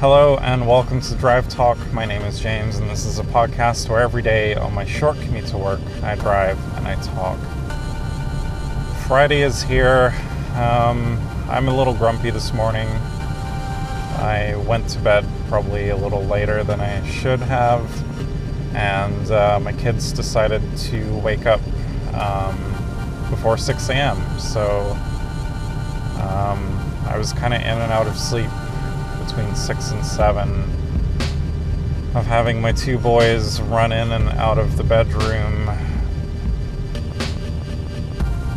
Hello and welcome to Drive Talk. My name is James and this is a podcast where every day on my short commute to work, I drive and I talk. Friday is here. I'm a little grumpy this morning. I went to bed probably a little later than I should have and my kids decided to wake up before 6 a.m. So I was kind of in and out of sleep between 6 and 7 of having my two boys run in and out of the bedroom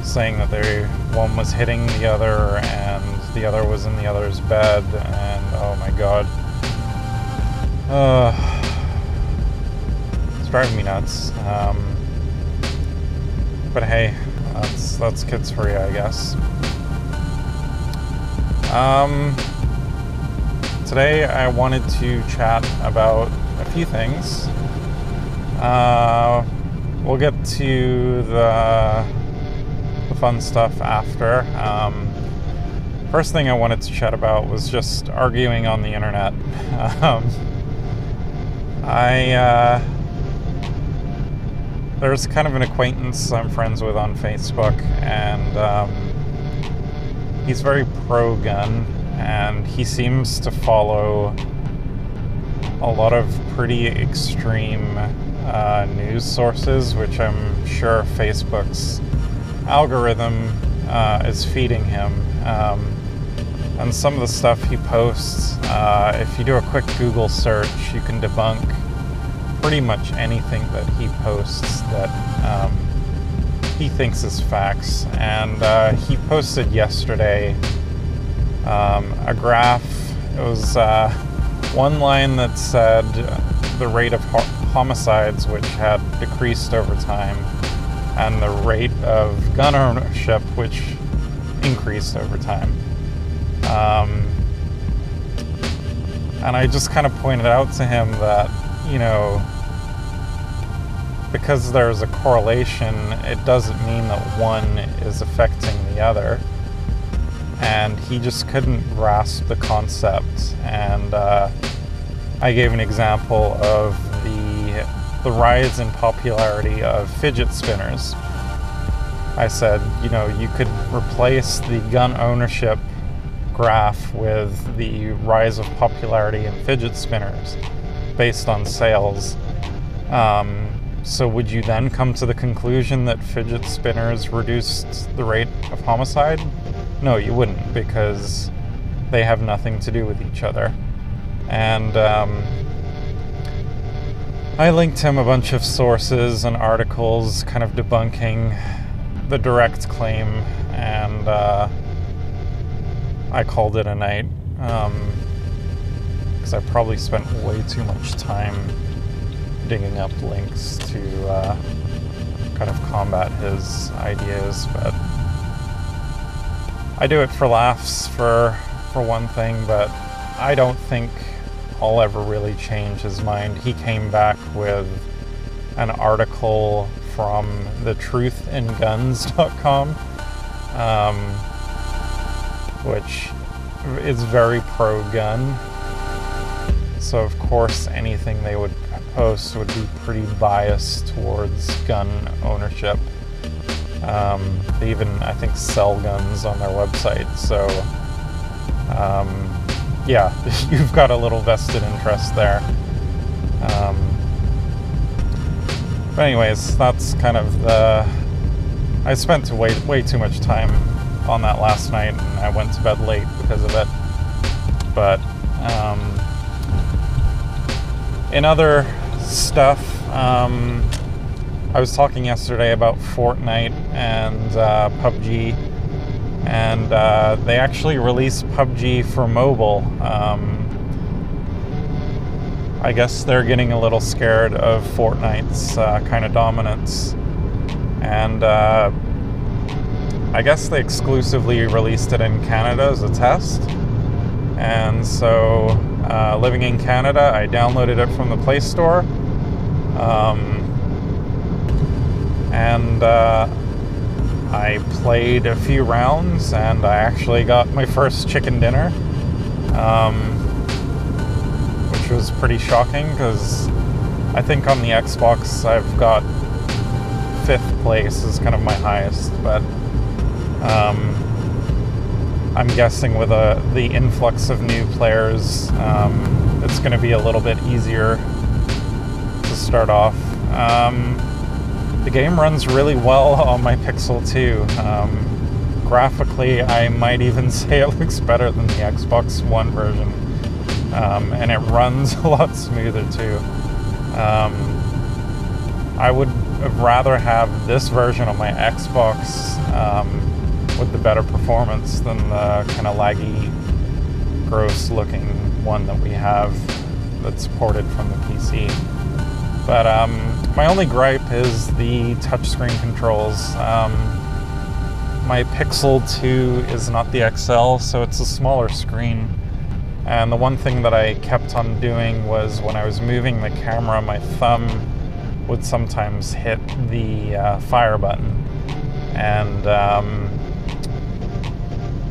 saying that one was hitting the other and the other was in the other's bed and oh my god. It's driving me nuts. But hey, that's kids for you, I guess. Today I wanted to chat about a few things. We'll get to the fun stuff after. First thing I wanted to chat about was just arguing on the internet. There's kind of an acquaintance I'm friends with on Facebook, and he's very pro-gun. And he seems to follow a lot of pretty extreme news sources, which I'm sure Facebook's algorithm is feeding him. And some of the stuff he posts, if you do a quick Google search, you can debunk pretty much anything that he posts that he thinks is facts. And he posted yesterday a graph. It was one line that said the rate of homicides, which had decreased over time, and the rate of gun ownership, which increased over time. And I just kind of pointed out to him that, you know, because there's a correlation, it doesn't mean that one is affecting the other. And he just couldn't grasp the concept. And I gave an example of the rise in popularity of fidget spinners. I said, you know, you could replace the gun ownership graph with the rise of popularity in fidget spinners based on sales. So would you then come to the conclusion that fidget spinners reduced the rate of homicide? No, you wouldn't, because they have nothing to do with each other. And I linked him a bunch of sources and articles kind of debunking the direct claim, and I called it a night, because I probably spent way too much time digging up links to kind of combat his ideas, but I do it for laughs for one thing, but I don't think I'll ever really change his mind. He came back with an article from thetruithinguns.com, which is very pro-gun. So of course anything they would post would be pretty biased towards gun ownership. They even, I think, sell guns on their website, so, yeah, you've got a little vested interest there. But anyways, that's kind of I spent way too much time on that last night, and I went to bed late because of it, but, in other stuff, I was talking yesterday about Fortnite and PUBG, and they actually released PUBG for mobile. I guess they're getting a little scared of Fortnite's kind of dominance, and I guess they exclusively released it in Canada as a test. And so, living in Canada, I downloaded it from the Play Store. And I played a few rounds, and I actually got my first chicken dinner. which was pretty shocking because I think on the Xbox I've got 5th place is kind of my highest, but I'm guessing with the influx of new players, it's going to be a little bit easier to start off. The game runs really well on my Pixel 2. Graphically, I might even say it looks better than the Xbox One version. And it runs a lot smoother too. I would rather have this version on my Xbox with the better performance than the kind of laggy, gross looking one that we have that's ported from the PC. But my only gripe is the touchscreen controls. My Pixel 2 is not the XL, so it's a smaller screen. And the one thing that I kept on doing was when I was moving the camera, my thumb would sometimes hit the fire button. And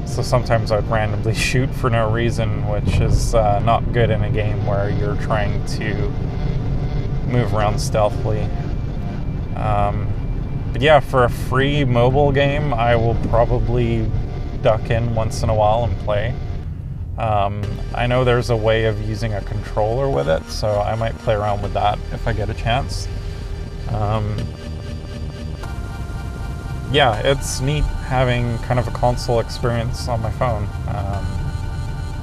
so sometimes I'd randomly shoot for no reason, which is not good in a game where you're trying to move around stealthily. But yeah, for a free mobile game, I will probably duck in once in a while and play. I know there's a way of using a controller with it, so I might play around with that if I get a chance. Yeah, it's neat having kind of a console experience on my phone.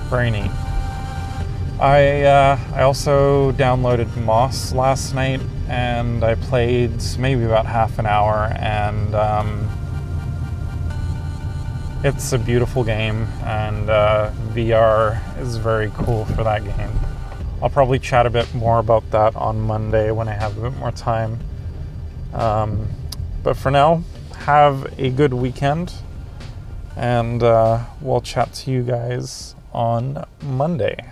Very neat. I also downloaded Moss last night, and I played maybe about half an hour, and it's a beautiful game, and VR is very cool for that game. I'll probably chat a bit more about that on Monday when I have a bit more time. But for now, have a good weekend, and we'll chat to you guys on Monday.